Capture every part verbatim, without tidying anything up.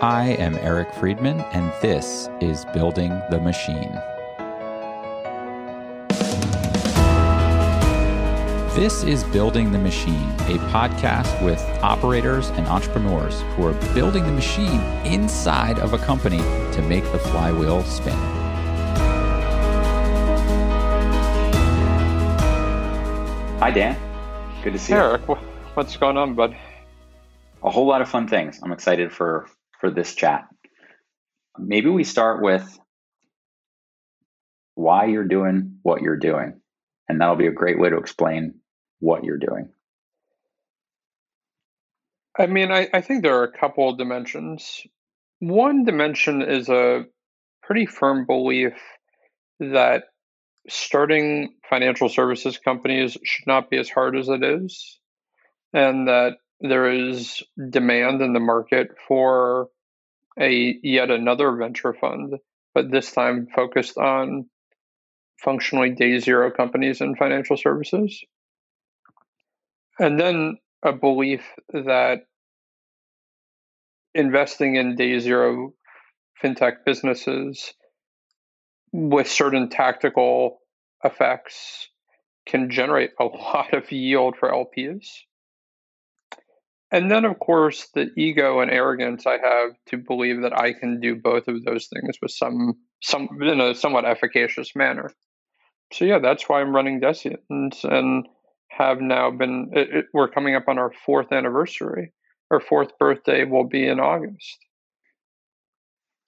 I am Eric Friedman, and this is Building the Machine. This is Building the Machine, a podcast with operators and entrepreneurs who are building the machine inside of a company to make the flywheel spin. Hi, Dan. Good to see you. Eric, what's going on, bud? A whole lot of fun things. I'm excited for, for this chat. Maybe we start with why you're doing what you're doing. And that'll be a great way to explain what you're doing. I mean, I, I think there are a couple of dimensions. One dimension is a pretty firm belief that starting financial services companies should not be as hard as it is, and that there is demand in the market for a yet another venture fund, but this time focused on functionally day zero companies in financial services. And then a belief that investing in day zero fintech businesses with certain tactical effects can generate a lot of yield for L Ps. And then, of course, the ego and arrogance I have to believe that I can do both of those things with some, some in a somewhat efficacious manner. So yeah, that's why I'm running Deciens, and have now been. It, it, we're coming up on our fourth anniversary. Our fourth birthday will be in August.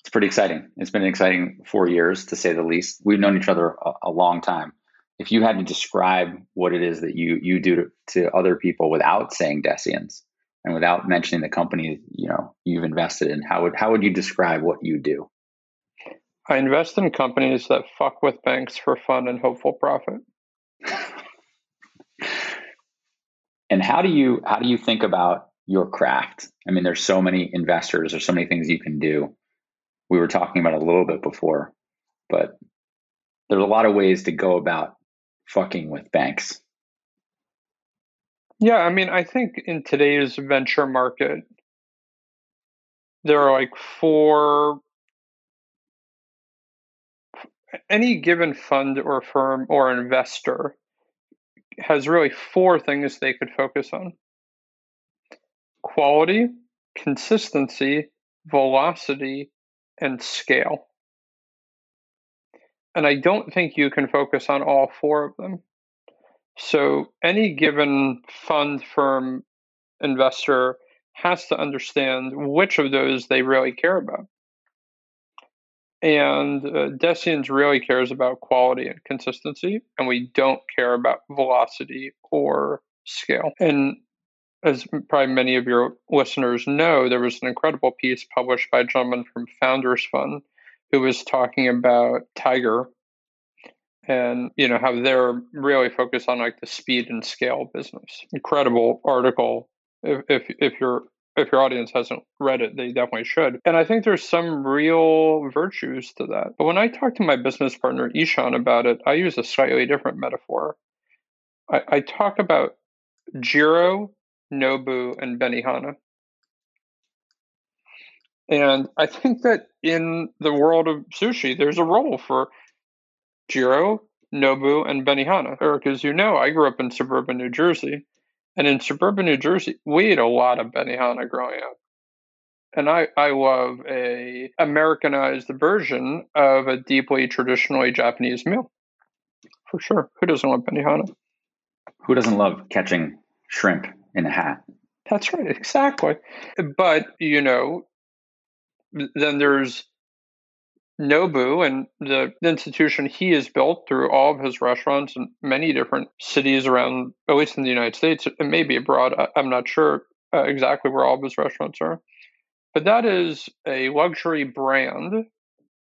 It's pretty exciting. It's been an exciting four years, to say the least. We've known each other a, a long time. If you had to describe what it is that you you do to, to other people without saying Deciens, and without mentioning the company, you know, you've invested in, how would how would you describe what you do? I invest in companies that fuck with banks for fun and hopeful profit. And how do you how do you think about your craft? I mean, there's so many investors, there's so many things you can do. We were talking about it a little bit before, but there's a lot of ways to go about fucking with banks. Yeah, I mean, I think in today's venture market, there are like four, any given fund or firm or investor has really four things they could focus on: quality, consistency, velocity, and scale. And I don't think you can focus on all four of them. So any given fund, firm, investor has to understand which of those they really care about. And uh, Deciens really cares about quality and consistency, and we don't care about velocity or scale. And as probably many of your listeners know, there was an incredible piece published by a gentleman from Founders Fund who was talking about Tiger, and you know how they're really focused on like the speed and scale business. Incredible article. If if if your if your audience hasn't read it, they definitely should. And I think there's some real virtues to that. But when I talk to my business partner Ishan about it, I use a slightly different metaphor. I, I talk about Jiro, Nobu, and Benihana. And I think that in the world of sushi, there's a role for Jiro, Nobu, and Benihana. Eric, as you know, I grew up in suburban New Jersey. And in suburban New Jersey, we ate a lot of Benihana growing up. And I, I love a Americanized version of a deeply traditionally Japanese meal. For sure. Who doesn't love Benihana? Who doesn't love catching shrimp in a hat? That's right. Exactly. But, you know, then there's Nobu and the institution he has built through all of his restaurants in many different cities around, at least in the United States, and maybe abroad. I'm not sure uh, exactly where all of his restaurants are. But that is a luxury brand,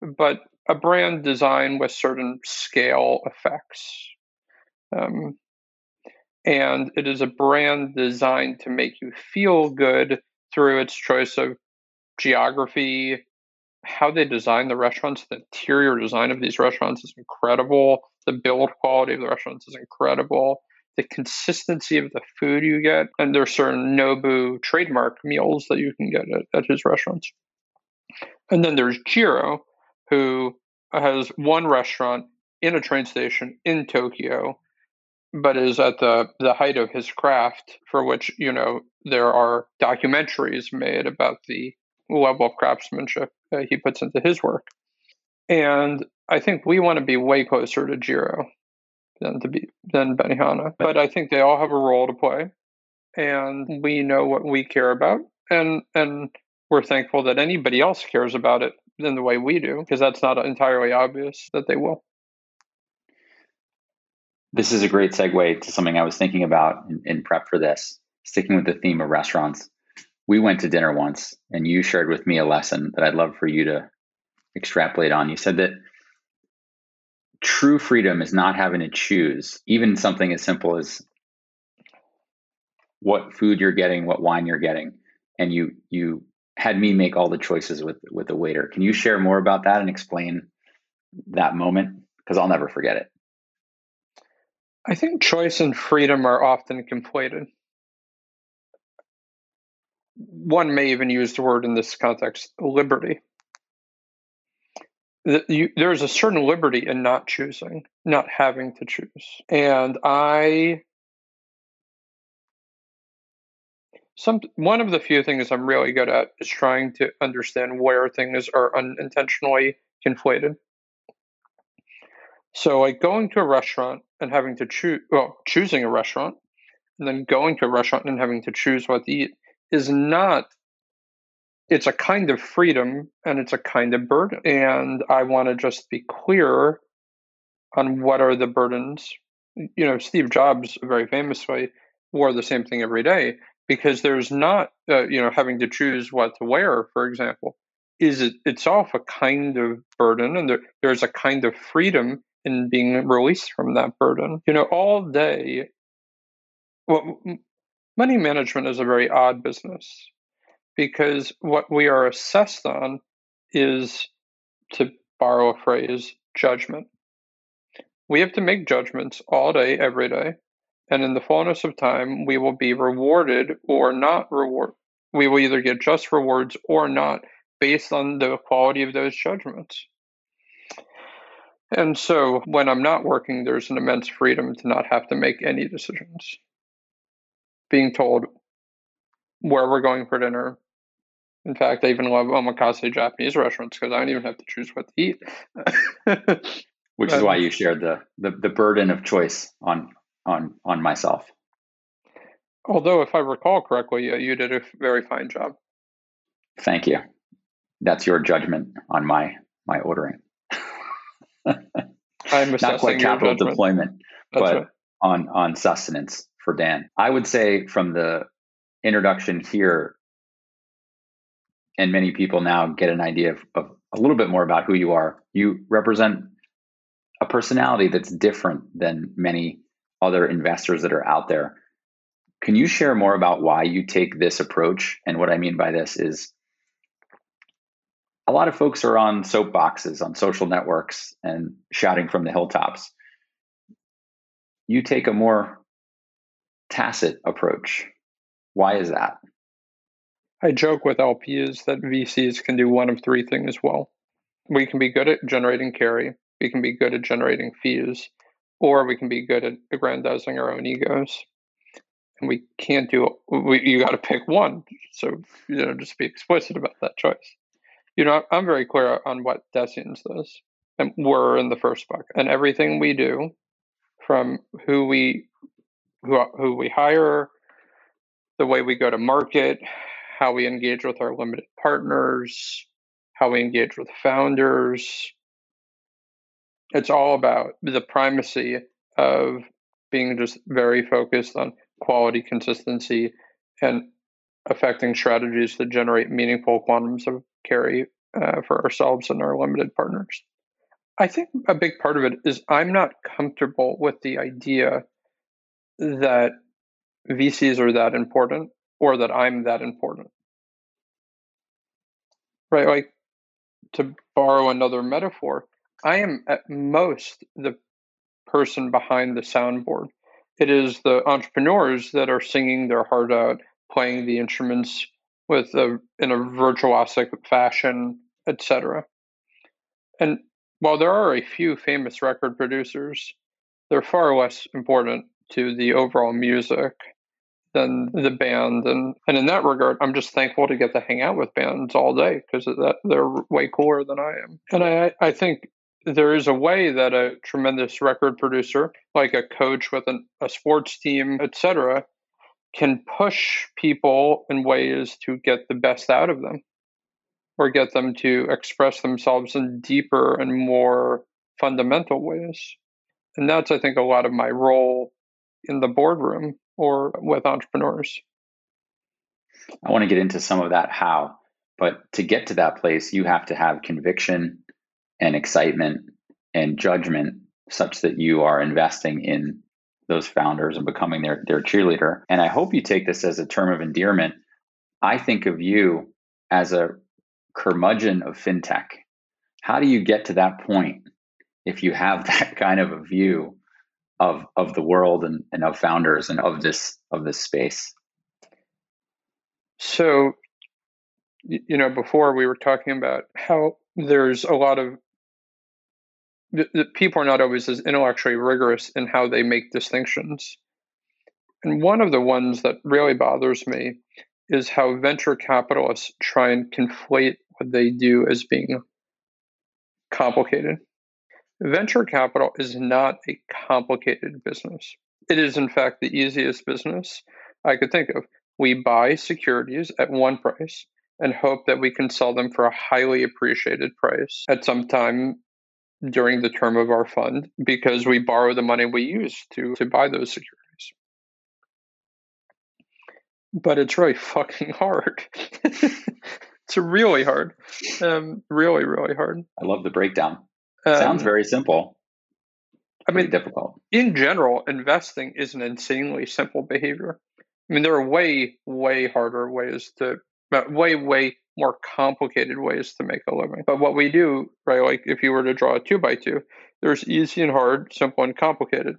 but a brand designed with certain scale effects. Um, and it is a brand designed to make you feel good through its choice of geography. How they design the restaurants, the interior design of these restaurants is incredible. The build quality of the restaurants is incredible. The consistency of the food you get. And there are certain Nobu trademark meals that you can get at, at his restaurants. And then there's Jiro, who has one restaurant in a train station in Tokyo, but is at the, the height of his craft, for which, you know, there are documentaries made about the level of craftsmanship that he puts into his work. And I think we want to be way closer to Jiro than to be than Benihana. But I think they all have a role to play, and we know what we care about, and and we're thankful that anybody else cares about it in the way we do, because that's not entirely obvious that they will. This is a great segue to something I was thinking about in, in prep for this, sticking with the theme of restaurants. We went to dinner once, and you shared with me a lesson that I'd love for you to extrapolate on. You said that true freedom is not having to choose, even something as simple as what food you're getting, what wine you're getting. And you you had me make all the choices with, with the waiter. Can you share more about that and explain that moment? Because I'll never forget it. I think choice and freedom are often conflated. One may even use the word in this context, liberty. The, you, there's a certain liberty in not choosing, not having to choose. And I, some one of the few things I'm really good at is trying to understand where things are unintentionally conflated. So like going to a restaurant and having to choose, well, choosing a restaurant and then going to a restaurant and having to choose what to eat is not, it's a kind of freedom and it's a kind of burden. And I want to just be clear on what are the burdens. You know, Steve Jobs very famously wore the same thing every day, because there's not, uh, you know, having to choose what to wear, for example, is it itself a kind of burden. And there, there's a kind of freedom in being released from that burden. You know, all day, well, money management is a very odd business, because what we are assessed on is, to borrow a phrase, judgment. We have to make judgments all day, every day. And in the fullness of time, we will be rewarded or not rewarded. We will either get just rewards or not based on the quality of those judgments. And so when I'm not working, there's an immense freedom to not have to make any decisions. Being told where we're going for dinner. In fact, I even love omakase Japanese restaurants because I don't even have to choose what to eat. Which is why you shared the, the the burden of choice on on on myself. Although, if I recall correctly, you, you did a very fine job. Thank you. That's your judgment on my my ordering. I'm not quite capital deployment, That's but right. on on sustenance for Dan. I would say from the introduction here, and many people now get an idea of, of a little bit more about who you are. You represent a personality that's different than many other investors that are out there. Can you share more about why you take this approach? And what I mean by this is a lot of folks are on soapboxes, on social networks, and shouting from the hilltops. You take a more tacit approach. Why is that? I joke with L Ps that V Cs can do one of three things well. We can be good at generating carry, we can be good at generating fees, or we can be good at aggrandizing our own egos. And we can't do, we, you got to pick one. So, you know, just be explicit about that choice. You know, I'm very clear on what Deciens does. And we're in the first bucket. And everything we do, from who we who, who we hire, the way we go to market, how we engage with our limited partners, how we engage with founders. It's all about the primacy of being just very focused on quality, consistency, and affecting strategies that generate meaningful quantums of carry uh, for ourselves and our limited partners. I think a big part of it is I'm not comfortable with the idea that V Cs are that important, or that I'm that important, right? Like, to borrow another metaphor, I am at most the person behind the soundboard. It is the entrepreneurs that are singing their heart out, playing the instruments with a, in a virtuosic fashion, et cetera. And while there are a few famous record producers, they're far less important to the overall music than the band. And, and in that regard, I'm just thankful to get to hang out with bands all day because they're way cooler than I am. And I, I think there is a way that a tremendous record producer, like a coach with an, a sports team, et cetera, can push people in ways to get the best out of them or get them to express themselves in deeper and more fundamental ways. And that's, I think, a lot of my role in the boardroom or with entrepreneurs. I want to get into some of that how, but to get to that place, you have to have conviction and excitement and judgment such that you are investing in those founders and becoming their, their cheerleader. And I hope you take this as a term of endearment. I think of you as a curmudgeon of fintech. How do you get to that point if you have that kind of a view of of the world and, and of founders and of this of this space? So, you know, before we were talking about how there's a lot of the, the people are not always as intellectually rigorous in how they make distinctions. And one of the ones that really bothers me is how venture capitalists try and conflate what they do as being complicated. Venture capital is not a complicated business. It is, in fact, the easiest business I could think of. We buy securities at one price and hope that we can sell them for a highly appreciated price at some time during the term of our fund because we borrow the money we use to, to buy those securities. But it's really fucking hard. It's really hard. Um, really, really hard. I love the breakdown. Um, Sounds very simple. I mean, difficult. In general, investing is an insanely simple behavior. I mean, there are way, way harder ways to, way, way more complicated ways to make a living. But what we do, right, like if you were to draw a two by two, there's easy and hard, simple and complicated.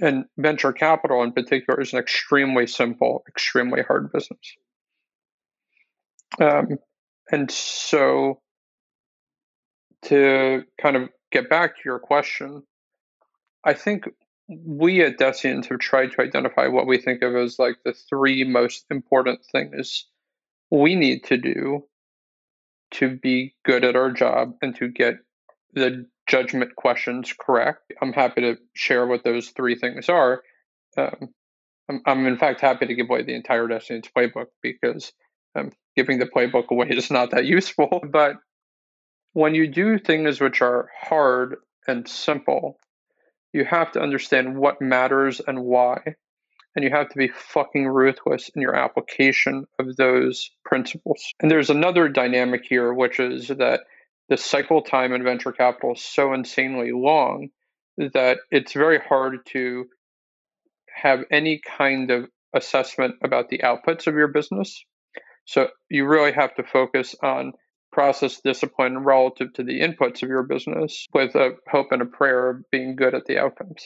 And venture capital in particular is an extremely simple, extremely hard business. Um, and so to kind of get back to your question, I think we at Deciens have tried to identify what we think of as like the three most important things we need to do to be good at our job and to get the judgment questions correct. I'm happy to share what those three things are. Um, I'm, I'm in fact happy to give away the entire Deciens playbook because um, giving the playbook away is not that useful. But when you do things which are hard and simple, you have to understand what matters and why, and you have to be fucking ruthless in your application of those principles. And there's another dynamic here, which is that the cycle time in venture capital is so insanely long that it's very hard to have any kind of assessment about the outputs of your business. So you really have to focus on process discipline relative to the inputs of your business with a hope and a prayer of being good at the outcomes.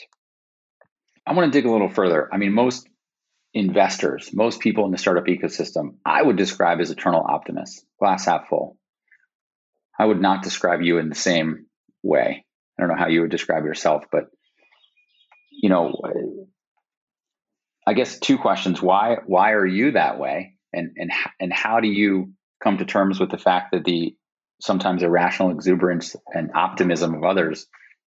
I want to dig a little further. I mean, most investors, most people in the startup ecosystem, I would describe as eternal optimists, glass half full. I would not describe you in the same way. I don't know how you would describe yourself, but, you know, I guess two questions. Why, why are you that way? And, and, and how do you come to terms with the fact that the sometimes irrational exuberance and optimism of others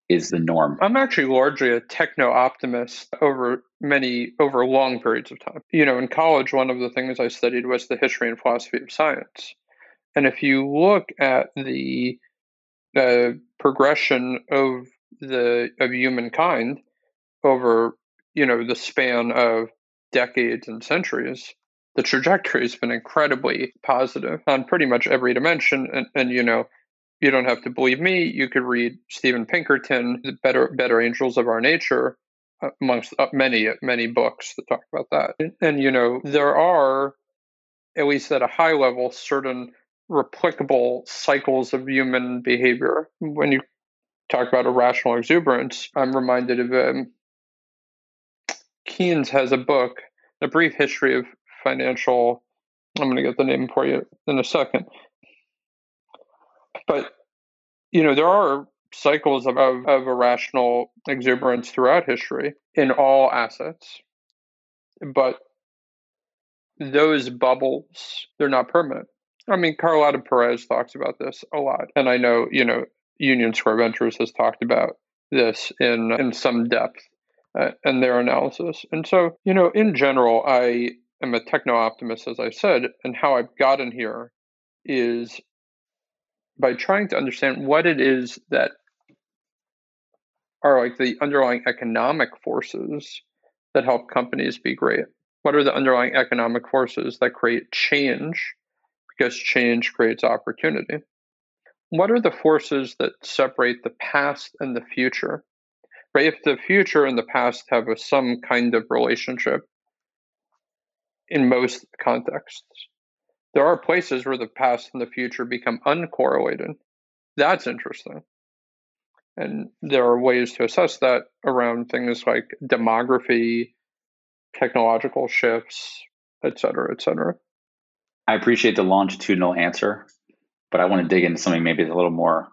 is the norm? I'm actually largely a techno-optimist over many, over long periods of time. You know, in college, one of the things I studied was the history and philosophy of science. And if you look at the uh, progression of the of humankind over, you know, the span of decades and centuries, the trajectory has been incredibly positive on pretty much every dimension. And, and you know, you don't have to believe me. You could read Stephen Pinkerton, The Better Better Angels of Our Nature, uh, amongst uh, many many books that talk about that. And, and you know, there are, at least at a high level, certain replicable cycles of human behavior. When you talk about irrational exuberance, I'm reminded of um, Keynes has a book, A Brief History of Financial, I'm going to get the name for you in a second, But, you know, there are cycles of, of, of irrational exuberance throughout history in all assets. But those bubbles, they're not permanent. I mean, Carlotta Perez talks about this a lot. And I know, you know, Union Square Ventures has talked about this in in some depth uh, in their analysis. And so, you know, in general, I am a techno-optimist, as I said, and how I've gotten here is by trying to understand what it is that are like the underlying economic forces that help companies be great. What are the underlying economic forces that create change? Because change creates opportunity. What are the forces that separate the past and the future? Right? If the future and the past have a, some kind of relationship in most contexts, there are places where the past and the future become uncorrelated. That's interesting. And there are ways to assess that around things like demography, technological shifts, et cetera, et cetera. I appreciate the longitudinal answer, but I want to dig into something maybe that's a little more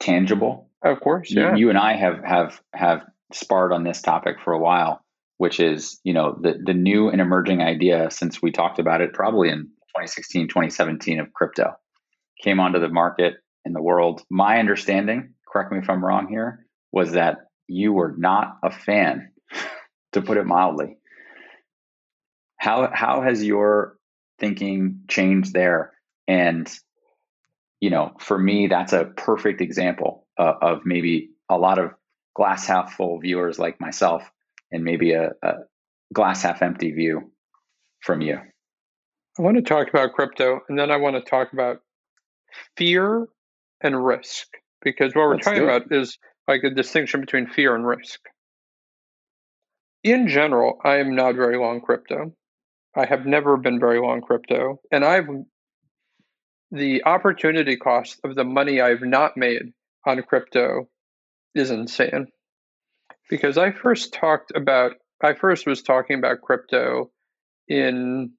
tangible. Of course, yeah. You, you and I have have have sparred on this topic for a while, which is, you know, the the new and emerging idea since we talked about it probably in twenty sixteen, twenty seventeen of crypto came onto the market in the world. My understanding, correct me if I'm wrong here, was that you were not a fan, to put it mildly. How how has your thinking changed there? And, you know, for me, that's a perfect example uh, of maybe a lot of glass half full viewers like myself, and maybe a, a glass half empty view from you. I want to talk about crypto, and then I want to talk about fear and risk, because what we're Let's talking about is like a distinction between fear and risk. In general, I am not very long crypto. I have never been very long crypto. And I've the opportunity cost of the money I've not made on crypto is insane. Because I first talked about, I first was talking about crypto in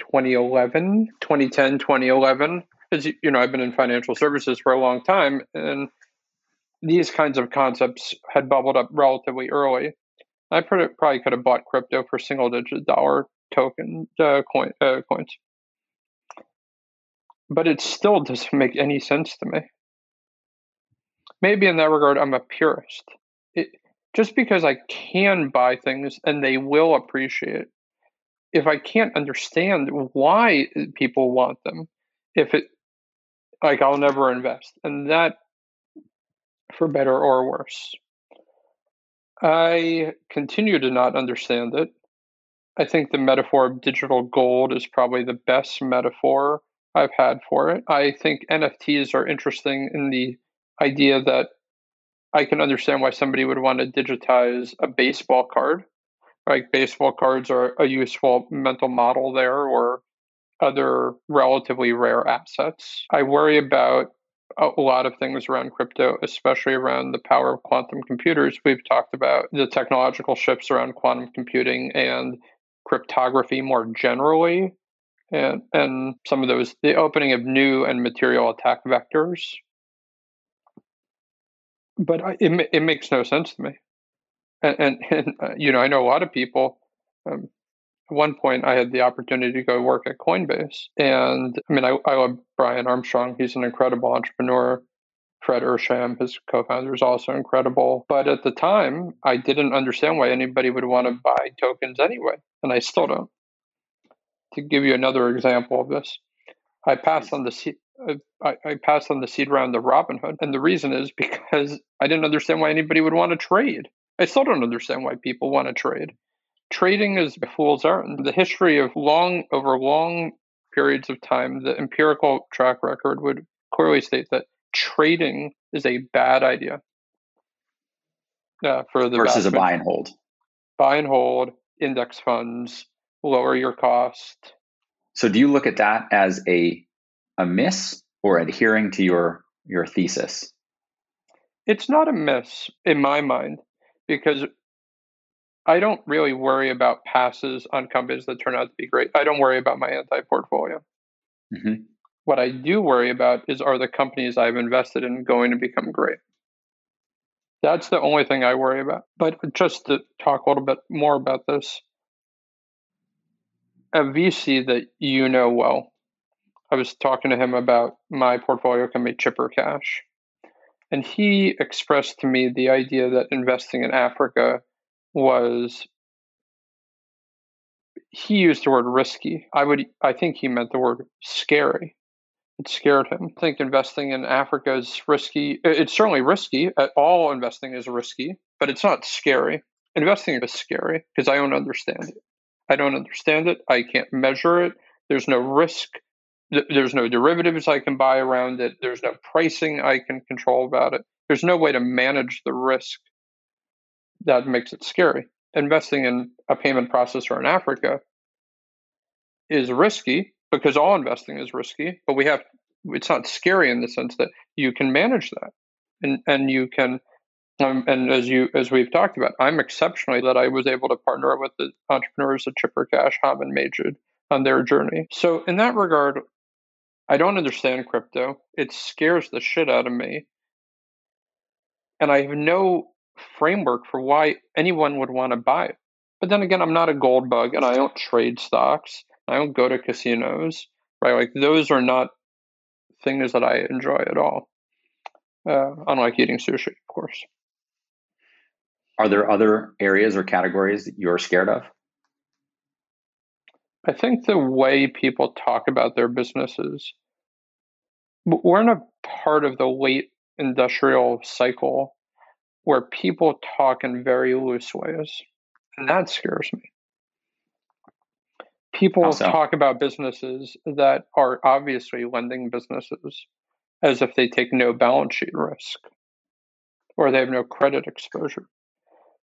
twenty eleven, twenty ten, twenty eleven. As you know, I've been in financial services for a long time, and these kinds of concepts had bubbled up relatively early. I probably could have bought crypto for single-digit dollar token uh, coin, uh, coins. But it still doesn't make any sense to me. Maybe in that regard, I'm a purist. It, just because I can buy things and they will appreciate, if I can't understand why people want them, if it, like, I'll never invest. And that, for better or worse. I continue to not understand it. I think the metaphor of digital gold is probably the best metaphor I've had for it. I think N F Ts are interesting in the idea that I can understand why somebody would want to digitize a baseball card. Like, baseball cards are a useful mental model there, or other relatively rare assets. I worry about a lot of things around crypto, especially around the power of quantum computers. We've talked about the technological shifts around quantum computing and cryptography more generally. And, and some of those, the opening of new and material attack vectors. But I, it it makes no sense to me. And, and, and uh, you know, I know a lot of people. Um, at one point, I had the opportunity to go work at Coinbase. And I mean, I, I love Brian Armstrong. He's an incredible entrepreneur. Fred Ersham, his co-founder, is also incredible. But at the time, I didn't understand why anybody would want to buy tokens anyway. And I still don't. To give you another example of this, I passed on the seed, I, I passed on the seed round of Robinhood, and the reason is because I didn't understand why anybody would want to trade. I still don't understand why people want to trade. Trading is a fool's errand. The history of long over long periods of time, the empirical track record would clearly state that trading is a bad idea. Uh, for the versus a buy and hold, buy and hold index funds. Lower your cost. So do you look at that as a a miss or adhering to your your thesis? It's not a miss in my mind, because I don't really worry about passes on companies that turn out to be great. I don't worry about my anti-portfolio. Mm-hmm. What I do worry about is, are the companies I've invested in going to become great? That's the only thing I worry about. But just to talk a little bit more about this, a V C that you know well, I was talking to him about my portfolio company, Chipper Cash, and he expressed to me the idea that investing in Africa was, he used the word risky. I would, I think he meant the word scary. It scared him. I think investing in Africa is risky. It's certainly risky. All investing is risky, but it's not scary. Investing is scary because I don't understand it. I don't understand it. I can't measure it. There's no risk. There's no derivatives I can buy around it. There's no pricing I can control about it. There's no way to manage the risk. That makes it scary. Investing in a payment processor in Africa is risky because all investing is risky, but we have, it's not scary in the sense that you can manage that. And and you can, um, and as you as we've talked about, I'm exceptionally that I was able to partner with the entrepreneurs at Chipper Cash, Ham and Majid on their journey. So in that regard, I don't understand crypto. It scares the shit out of me. And I have no framework for why anyone would want to buy it. But then again, I'm not a gold bug and I don't trade stocks. I don't go to casinos, right? Like those are not things that I enjoy at all. Uh, unlike eating sushi, of course. Are there other areas or categories that you're scared of? I think the way people talk about their businesses, we're in a part of the late industrial cycle where people talk in very loose ways. And that scares me. People also talk about businesses that are obviously lending businesses as if they take no balance sheet risk or they have no credit exposure.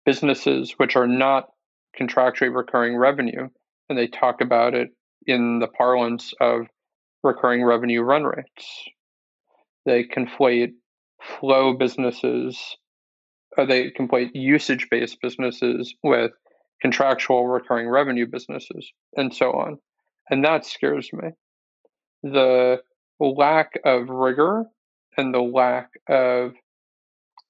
Businesses which are not contractually recurring revenue, and they talk about it in the parlance of recurring revenue run rates. They conflate flow businesses, or they conflate usage-based businesses with contractual recurring revenue businesses, and so on. And that scares me. The lack of rigor and the lack of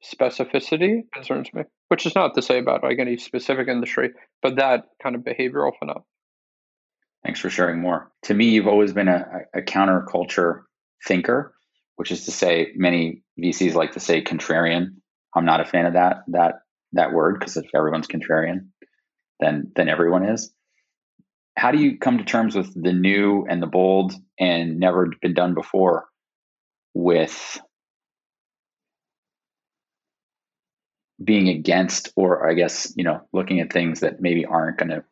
specificity concerns me, which is not to say about like any specific industry, but that kind of behavioral phenomenon. Thanks for sharing more. To me, you've always been a, a counterculture thinker, which is to say many V Cs like to say contrarian. I'm not a fan of that that that word because if everyone's contrarian, then then everyone is. How do you come to terms with the new and the bold and never been done before with being against or I guess, you know, looking at things that maybe aren't going to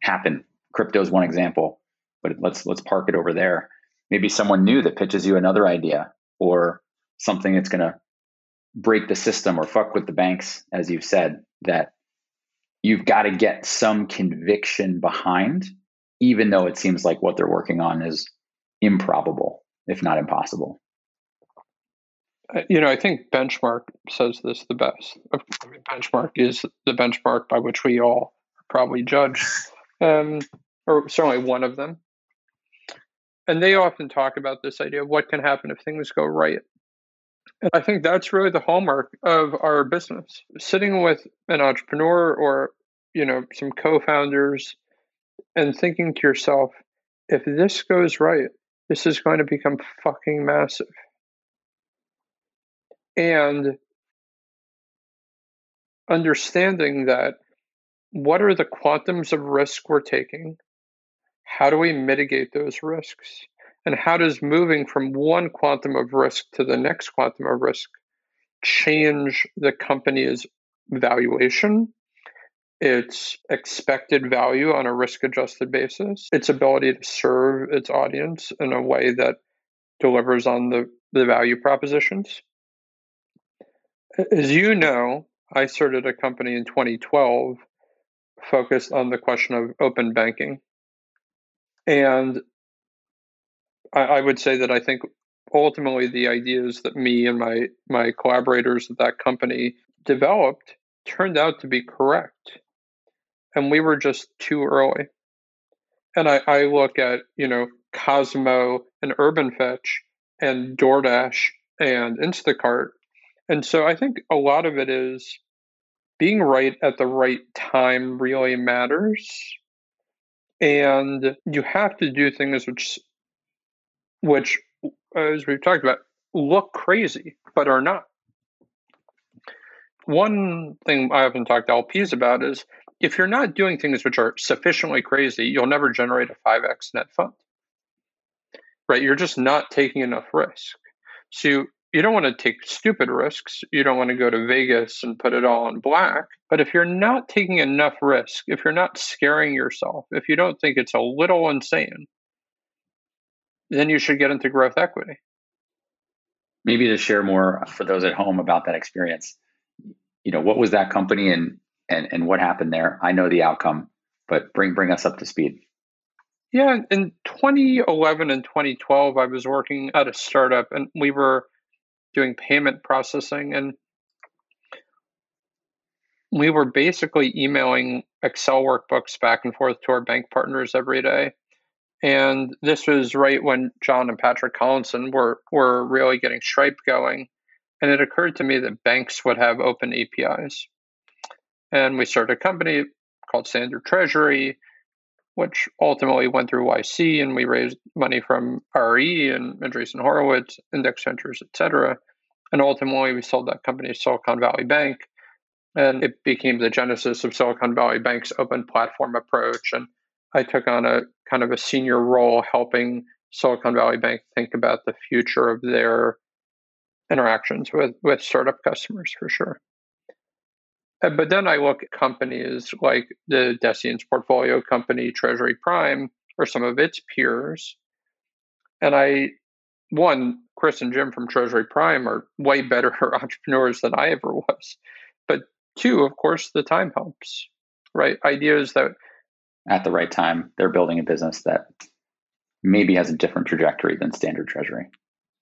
happen? Crypto is one example, but let's let's park it over there. Maybe someone new that pitches you another idea or something that's going to break the system or fuck with the banks, as you've said, that you've got to get some conviction behind, even though it seems like what they're working on is improbable, if not impossible. You know, I think Benchmark says this the best. Benchmark is the benchmark by which we all probably judge. Um, or certainly one of them. And they often talk about this idea of what can happen if things go right. And I think that's really the hallmark of our business. Sitting with an entrepreneur or, you know, some co-founders and thinking to yourself, if this goes right, this is going to become fucking massive. And understanding that, what are the quantums of risk we're taking? How do we mitigate those risks? And how does moving from one quantum of risk to the next quantum of risk change the company's valuation, its expected value on a risk-adjusted basis, its ability to serve its audience in a way that delivers on the, the value propositions? As you know, I started a company in twenty twelve focused on the question of open banking. And I, I would say that I think ultimately the ideas that me and my, my collaborators at that company developed turned out to be correct. And we were just too early. And I, I look at, you know, Cosmo and Urban Fetch and DoorDash and Instacart. And so I think a lot of it is being right at the right time really matters. And you have to do things which, which as we've talked about, look crazy, but are not. One thing I often talk to L Ps about is if you're not doing things which are sufficiently crazy, you'll never generate a five x net fund, right? You're just not taking enough risk. So you, you don't want to take stupid risks. You don't want to go to Vegas and put it all in black. But if you're not taking enough risk, if you're not scaring yourself, if you don't think it's a little insane, then you should get into growth equity. Maybe to share more for those at home about that experience, you know, what was that company and and and what happened there? I know the outcome, but bring bring us up to speed. Yeah, in twenty eleven and twenty twelve, I was working at a startup and we were doing payment processing, and we were basically emailing Excel workbooks back and forth to our bank partners every day. And this was right when John and Patrick Collison were, were really getting Stripe going. And it occurred to me that banks would have open A P Is. And we started a company called Standard Treasury, which ultimately went through Y C, and we raised money from R E and Andreessen Horowitz, Index Ventures, et cetera. And ultimately, we sold that company to Silicon Valley Bank, and it became the genesis of Silicon Valley Bank's open platform approach. And I took on a kind of a senior role helping Silicon Valley Bank think about the future of their interactions with, with startup customers, for sure. But then I look at companies like the Deciens portfolio company, Treasury Prime, or some of its peers. And I, one, Chris and Jim from Treasury Prime are way better entrepreneurs than I ever was. But two, of course, the time helps, right? Ideas that at the right time, they're building a business that maybe has a different trajectory than Standard Treasury.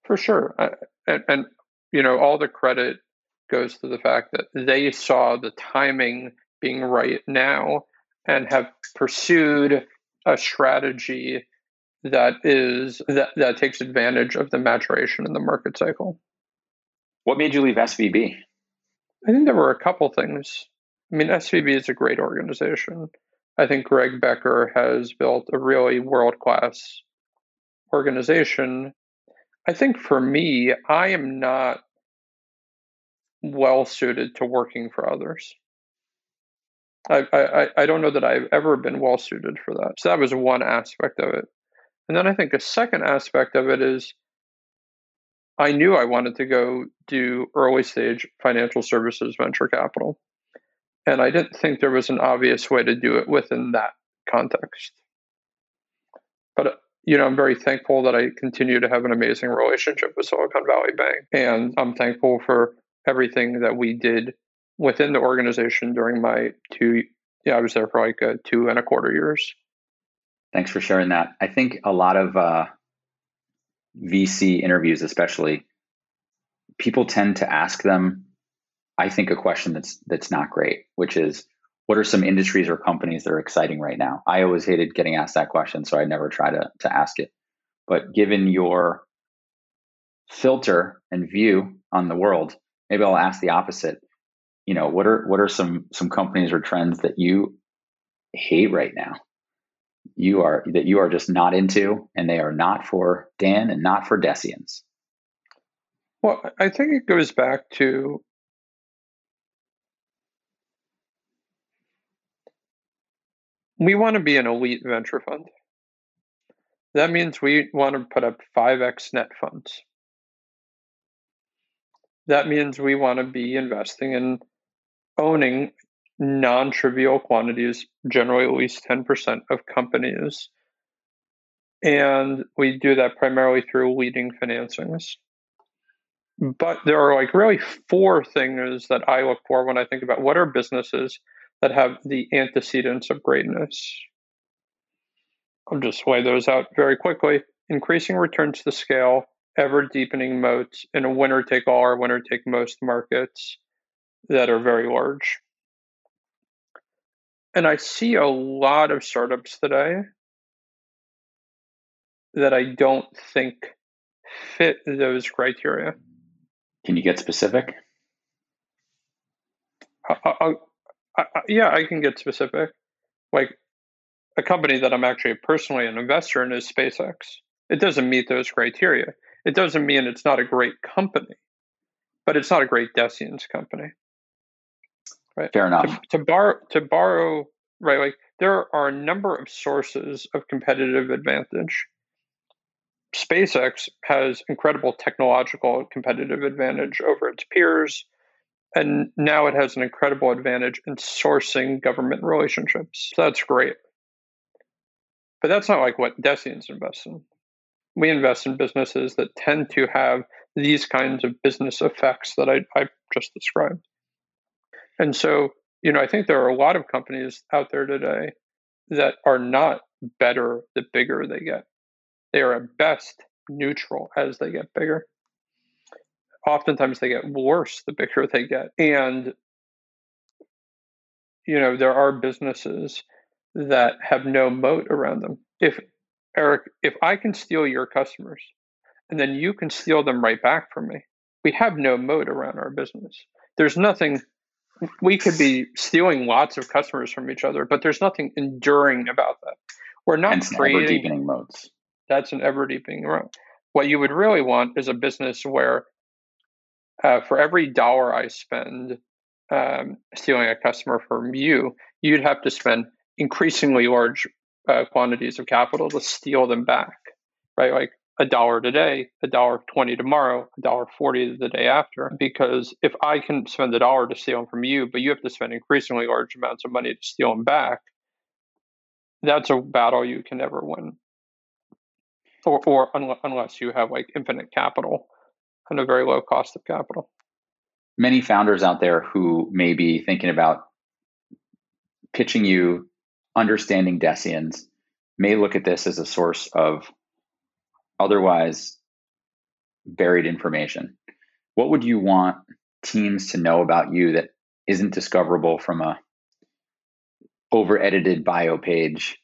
For sure. And, and you know, all the credit goes to the fact that they saw the timing being right now and have pursued a strategy that is that, that takes advantage of the maturation in the market cycle. What made you leave S V B? I think there were a couple things. I mean, S V B is a great organization. I think Greg Becker has built a really world-class organization. I think for me, I am not well suited to working for others. I, I I don't know that I've ever been well suited for that. So that was one aspect of it. And then I think a second aspect of it is I knew I wanted to go do early stage financial services venture capital. And I didn't think there was an obvious way to do it within that context. But you know, I'm very thankful that I continue to have an amazing relationship with Silicon Valley Bank. And I'm thankful for everything that we did within the organization during my two, yeah, I was there for like a two and a quarter years. Thanks for sharing that. I think a lot of uh, V C interviews, especially, people tend to ask them, I think, a question that's that's not great, which is, what are some industries or companies that are exciting right now? I always hated getting asked that question, so I never try to, to ask it. But given your filter and view on the world, maybe I'll ask the opposite. You know, what are what are some some companies or trends that you hate right now? You are that you are just not into, and they are not for Dan and not for Deciens. Well, I think it goes back to we want to be an elite venture fund. That means we want to put up five x net funds. That means we want to be investing in owning non-trivial quantities, generally at least ten percent of companies. And we do that primarily through leading financings. But there are like really four things that I look for when I think about what are businesses that have the antecedents of greatness. I'll just lay those out very quickly. Increasing returns to scale, ever-deepening moats in a winner-take-all or winner-take-most markets that are very large. And I see a lot of startups today that I don't think fit those criteria. Can you get specific? I, I, I, yeah, I can get specific. Like a company that I'm actually personally an investor in is SpaceX. It doesn't meet those criteria. It doesn't mean it's not a great company, but it's not a great Deciens company. Right. Fair enough. To, to borrow, to borrow, right? Like there are a number of sources of competitive advantage. SpaceX has incredible technological competitive advantage over its peers, and now it has an incredible advantage in sourcing government relationships. So that's great. But that's not like what Deciens invests in. We invest in businesses that tend to have these kinds of business effects that I, I just described. And so, you know, I think there are a lot of companies out there today that are not better the bigger they get. They are at best neutral as they get bigger. Oftentimes they get worse the bigger they get. And, you know, there are businesses that have no moat around them. If, Eric, if I can steal your customers and then you can steal them right back from me, we have no moat around our business. There's nothing. We could be stealing lots of customers from each other, but there's nothing enduring about that. We're not that's creating ever deepening moats. That's an ever deepening moat. What you would really want is a business where uh, for every dollar I spend um, stealing a customer from you, you'd have to spend increasingly large uh, quantities of capital to steal them back, right? Like a dollar today, a dollar twenty tomorrow, a dollar forty the day after. Because if I can spend a dollar to steal them from you, but you have to spend increasingly large amounts of money to steal them back, that's a battle you can never win. Or, or un- unless you have like infinite capital and a very low cost of capital. Many founders out there who may be thinking about pitching you, understanding Deciens, may look at this as a source of otherwise buried information. What would you want teams to know about you that isn't discoverable from a over-edited bio page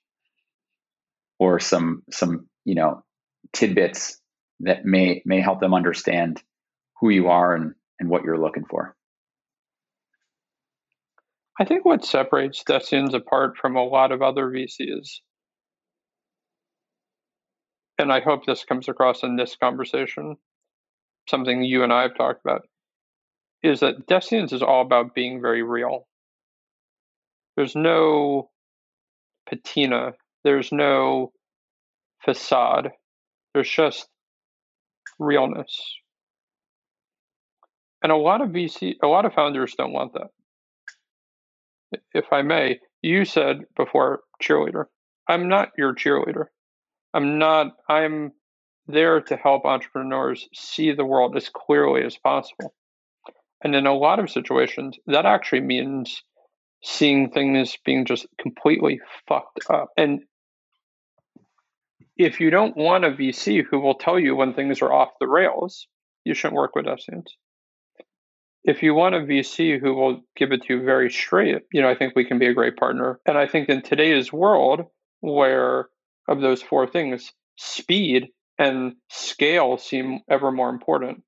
or some some you know tidbits that may may help them understand who you are and, and what you're looking for? I think what separates Deciens apart from a lot of other V Cs, and I hope this comes across in this conversation, something you and I have talked about, is that Deciens is all about being very real. There's no patina. There's no facade. There's just realness. And a lot of V C, a lot of founders don't want that. If I may, you said before cheerleader, I'm not your cheerleader. I'm not, I'm there to help entrepreneurs see the world as clearly as possible. And in a lot of situations, that actually means seeing things being just completely fucked up. And if you don't want a V C who will tell you when things are off the rails, you shouldn't work with Deciens. If you want a V C who will give it to you very straight, you know, I think we can be a great partner. And I think in today's world where of those four things, speed and scale seem ever more important.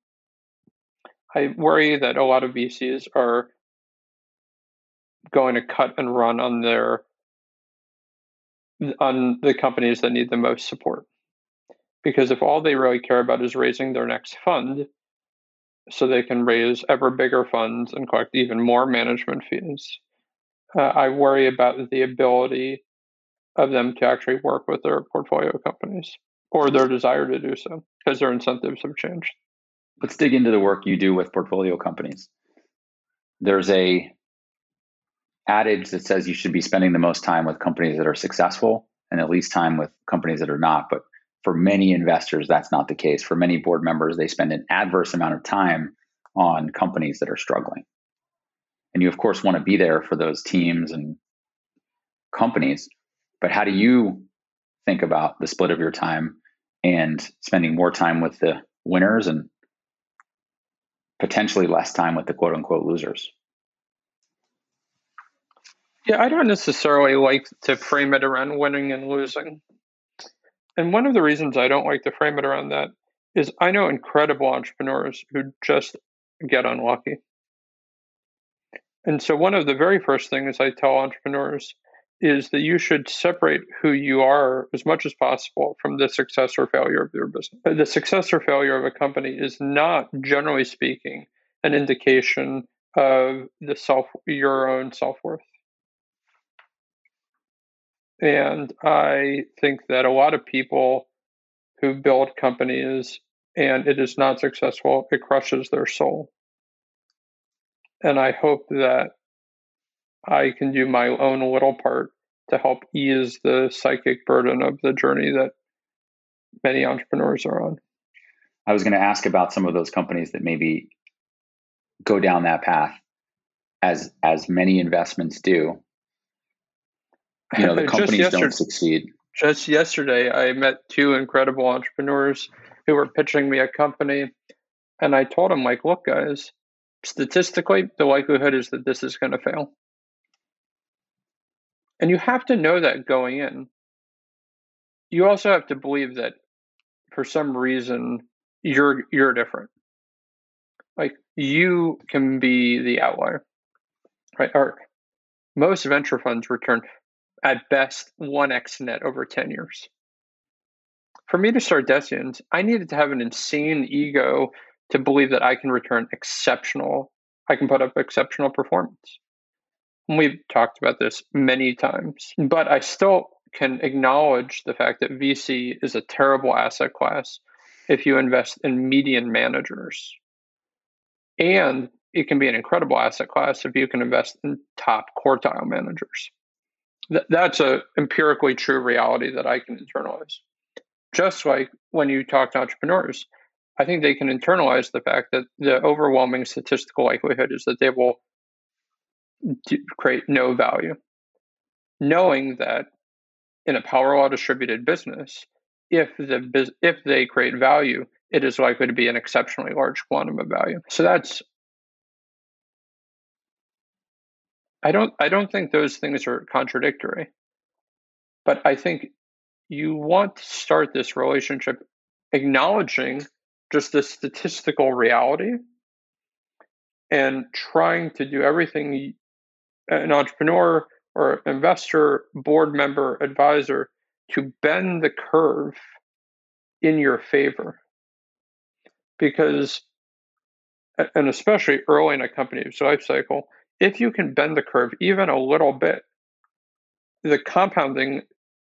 I worry that a lot of V Cs are going to cut and run on their on the companies that need the most support. Because if all they really care about is raising their next fund, so they can raise ever bigger funds and collect even more management fees, uh, I worry about the ability of them to actually work with their portfolio companies or their desire to do so because their incentives have changed. Let's dig into the work you do with portfolio companies. There's a adage that says you should be spending the most time with companies that are successful and the least time with companies that are not. But for many investors, that's not the case. For many board members, they spend an adverse amount of time on companies that are struggling. And you, of course, want to be there for those teams and companies. But how do you think about the split of your time and spending more time with the winners and potentially less time with the quote unquote losers? Yeah, I don't necessarily like to frame it around winning and losing. And one of the reasons I don't like to frame it around that is I know incredible entrepreneurs who just get unlucky. And so one of the very first things I tell entrepreneurs is that you should separate who you are as much as possible from the success or failure of your business. The success or failure of a company is not, generally speaking, an indication of the self, your own self-worth. And I think that a lot of people who build companies and it is not successful, it crushes their soul. And I hope that I can do my own little part to help ease the psychic burden of the journey that many entrepreneurs are on. I was going to ask about some of those companies that maybe go down that path, as as many investments do. You know, the companies don't succeed. Just yesterday, I met two incredible entrepreneurs who were pitching me a company. And I told them, like, look, guys, statistically, the likelihood is that this is going to fail. And you have to know that going in. You also have to believe that for some reason, you're you're different. Like, you can be the outlier, right? Or most venture funds return at best one x net over ten years. For me to start Deciens, I needed to have an insane ego to believe that I can return exceptional, I can put up exceptional performance. And we've talked about this many times, but I still can acknowledge the fact that V C is a terrible asset class if you invest in median managers. And it can be an incredible asset class if you can invest in top quartile managers. Th- that's an empirically true reality that I can internalize. Just like when you talk to entrepreneurs, I think they can internalize the fact that the overwhelming statistical likelihood is that they will d- create no value. Knowing that in a power law distributed business, if the if they create value, it is likely to be an exceptionally large quantum of value. So that's, I don't, I don't think those things are contradictory, but I think you want to start this relationship acknowledging just the statistical reality and trying to do everything an entrepreneur or investor, board member, advisor, to bend the curve in your favor. Because, and especially early in a company's life cycle, if you can bend the curve even a little bit, the compounding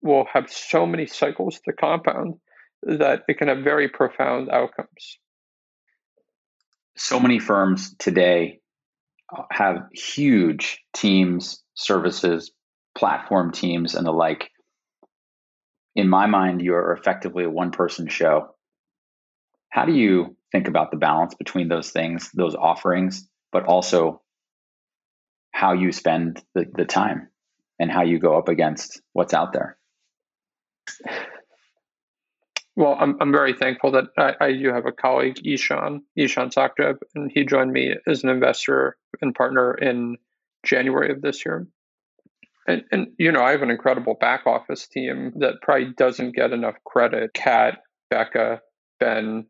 will have so many cycles to compound that it can have very profound outcomes. So many firms today have huge teams, services, platform teams, and the like. In my mind, you are effectively a one-person show. How do you think about the balance between those things, those offerings, but also how you spend the, the time and how you go up against what's out there? Well, I'm I'm very thankful that I, I do have a colleague, Ishan, Ishan Sakhdev, and he joined me as an investor and partner in January of this year. And, and you know, I have an incredible back office team that probably doesn't get enough credit. Kat, Becca, Ben,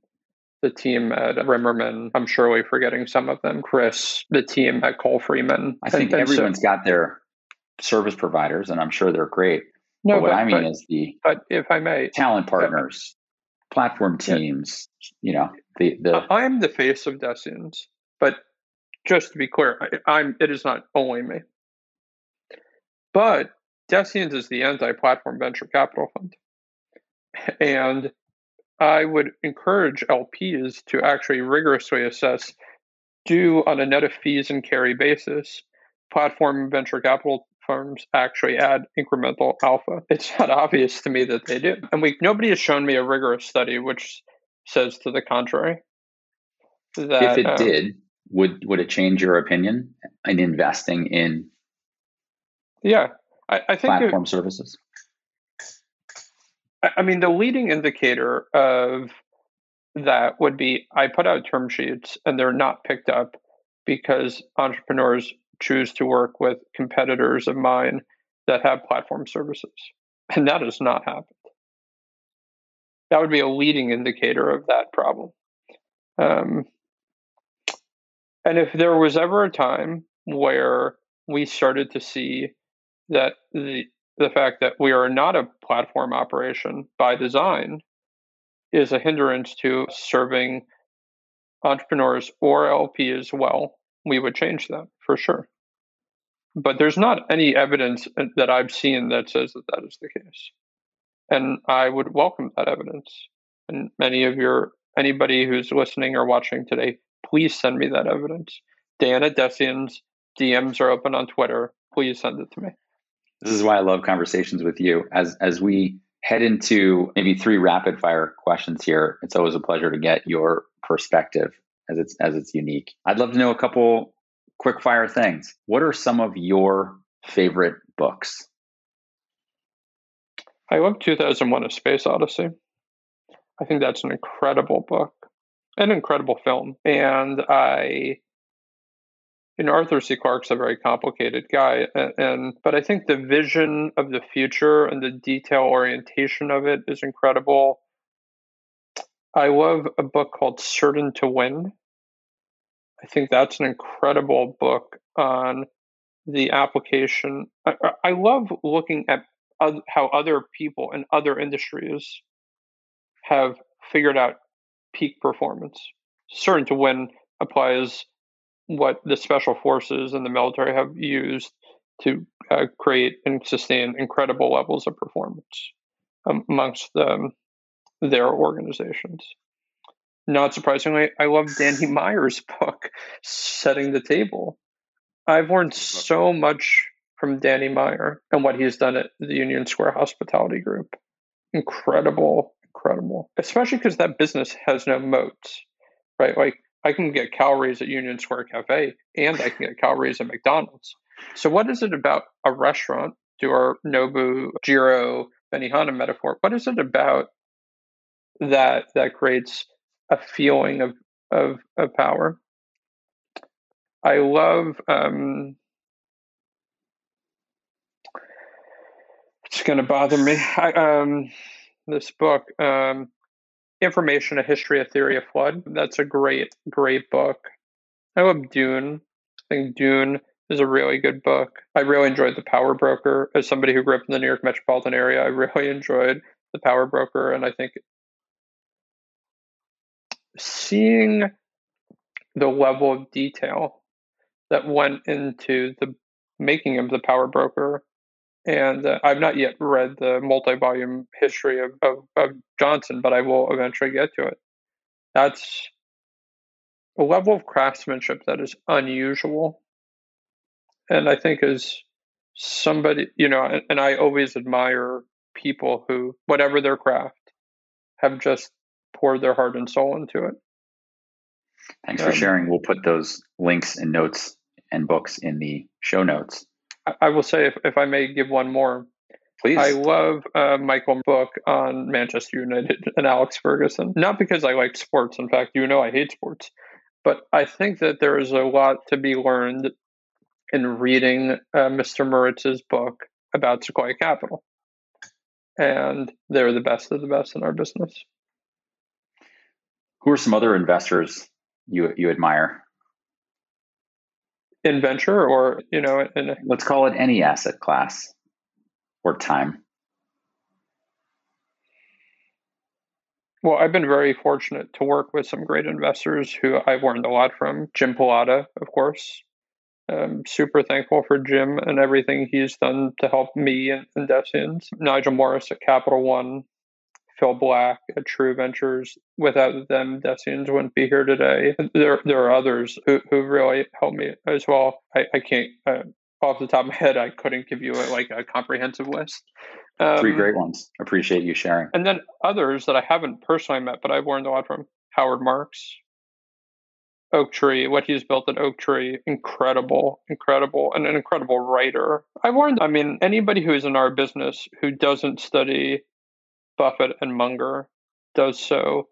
the team at Rimmerman, I'm surely forgetting some of them. Chris, the team at Cole Freeman. I think and, and everyone's so, got their service providers, and I'm sure they're great. No, but what but, I mean but, is the but if I may, talent partners, but, platform teams. Yeah. You know, the, the I'm the face of Deciens, but just to be clear, I, I'm it is not only me. But Deciens is the anti-platform venture capital fund, and I would encourage L Ps to actually rigorously assess, do on a net of fees and carry basis, platform venture capital firms actually add incremental alpha. It's not obvious to me that they do. And we nobody has shown me a rigorous study which says to the contrary. That, if it um, did, would, would it change your opinion in investing in yeah, I, I think platform it, services? I mean, the leading indicator of that would be I put out term sheets and they're not picked up because entrepreneurs choose to work with competitors of mine that have platform services. And that has not happened. that would be a leading indicator of that problem. Um, and if there was ever a time where we started to see that the the fact that we are not a platform operation by design is a hindrance to serving entrepreneurs or L Ps well, we would change that for sure. But there's not any evidence that I've seen that says that that is the case. And I would welcome that evidence. And any of your, anybody who's listening or watching today, please send me that evidence. Dan at Deciens, D Ms are open on Twitter. Please send it to me. This is why I love conversations with you. As as we head into maybe three rapid fire questions here, it's always a pleasure to get your perspective as it's as it's unique. I'd love to know a couple quick fire things. What are some of your favorite books? I love two thousand one: A Space Odyssey. I think that's an incredible book, an incredible film. And I, and Arthur C. Clarke's a very complicated guy. And, and but I think the vision of the future and the detail orientation of it is incredible. I love a book called Certain to Win. I think that's an incredible book on the application. I, I love looking at how other people and other industries have figured out peak performance. Certain to Win applies what the special forces and the military have used to uh, create and sustain incredible levels of performance amongst the, their organizations. Not surprisingly, I love Danny Meyer's book, Setting the Table. I've learned so much from Danny Meyer and what he's done at the Union Square Hospitality Group. Incredible, incredible. Especially because that business has no moats, right? Like, I can get calories at Union Square Cafe and I can get calories at McDonald's. So what is it about a restaurant, do our Nobu, Jiro, Benihana metaphor, what is it about that that creates a feeling of of, of power? I love, um, it's going to bother me, I, um, this book, um, Information, A History, A Theory of Flood. That's a great, great book. I love Dune. I think Dune is a really good book. I really enjoyed The Power Broker. As somebody who grew up in the New York metropolitan area, I really enjoyed The Power Broker. And I think seeing the level of detail that went into the making of The Power Broker. And uh, I've not yet read the multi-volume history of, of, of Johnson, but I will eventually get to it. That's a level of craftsmanship that is unusual. And I think as somebody, you know, and, and I always admire people who, whatever their craft, have just poured their heart and soul into it. Thanks um, for sharing. We'll put those links and notes and books in the show notes. I will say, if, if I may give one more, please. I love uh, Michael book on Manchester United and Alex Ferguson. Not because I like sports. In fact, you know I hate sports. But I think that there is a lot to be learned in reading uh, Mister Moritz's book about Sequoia Capital. And they're the best of the best in our business. Who are some other investors you you admire? In venture, or, you know, in, let's call it any asset class or time. Well, I've been very fortunate to work with some great investors who I've learned a lot from. Jim Pallotta, of course. I'm super thankful for Jim and everything he's done to help me and Deciens. Nigel Morris at Capital One, Phil Black at True Ventures. Without them, Deciens wouldn't be here today. There there are others who, who really helped me as well. I, I can't, uh, off the top of my head, I couldn't give you a, like a comprehensive list. Um, Three great ones. Appreciate you sharing. And then others that I haven't personally met, but I've learned a lot from. Howard Marks, Oak Tree, what he's built at Oak Tree. Incredible, incredible, and an incredible writer. I've learned, I mean, anybody who is in our business who doesn't study Buffett and Munger does so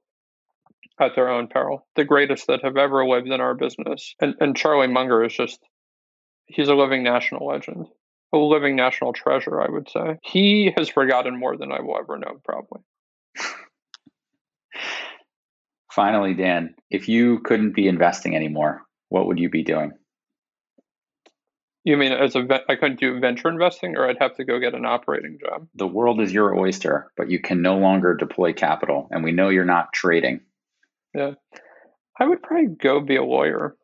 at their own peril. The greatest that have ever lived in our business. And and Charlie Munger is just, he's a living national legend, a living national treasure, I would say. He has forgotten more than I will ever know, probably. Finally, Dan, if you couldn't be investing anymore, what would you be doing? You mean as a I couldn't do venture investing, or I'd have to go get an operating job? The world is your oyster, but you can no longer deploy capital, and we know you're not trading. Yeah, I would probably go be a lawyer.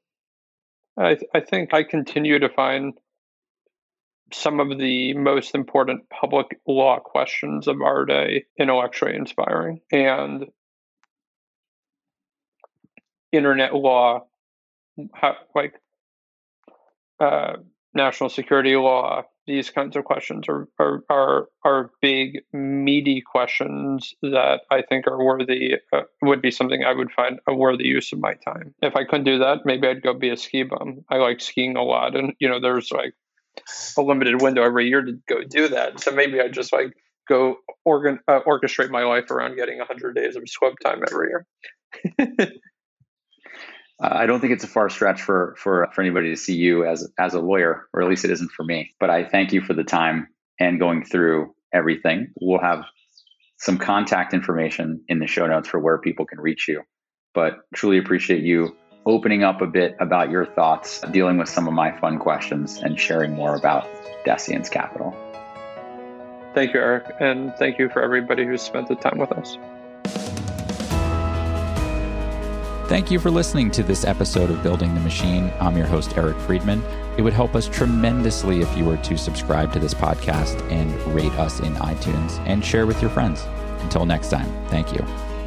I th- I think I continue to find some of the most important public law questions of our day intellectually inspiring, and internet law, how, like uh, national security law, these kinds of questions are, are are are big, meaty questions that I think are worthy, uh, would be something I would find a worthy use of my time. If I couldn't do that, maybe I'd go be a ski bum. I like skiing a lot, and you know, there's like a limited window every year to go do that. So maybe I just like go organ uh, orchestrate my life around getting one hundred days of scrub time every year. uh, I don't think it's a far stretch for for for anybody to see you as as a lawyer, or at least it isn't for me. But I thank you for the time and going through everything. We'll have some contact information in the show notes for where people can reach you. But truly appreciate you opening up a bit about your thoughts, dealing with some of my fun questions, and sharing more about Deciens Capital. Thank you, Eric, and thank you for everybody who's spent the time with us. Thank you for listening to this episode of Building the Machine. I'm your host, Eric Friedman. It would help us tremendously if you were to subscribe to this podcast and rate us in iTunes and share with your friends. Until next time, thank you.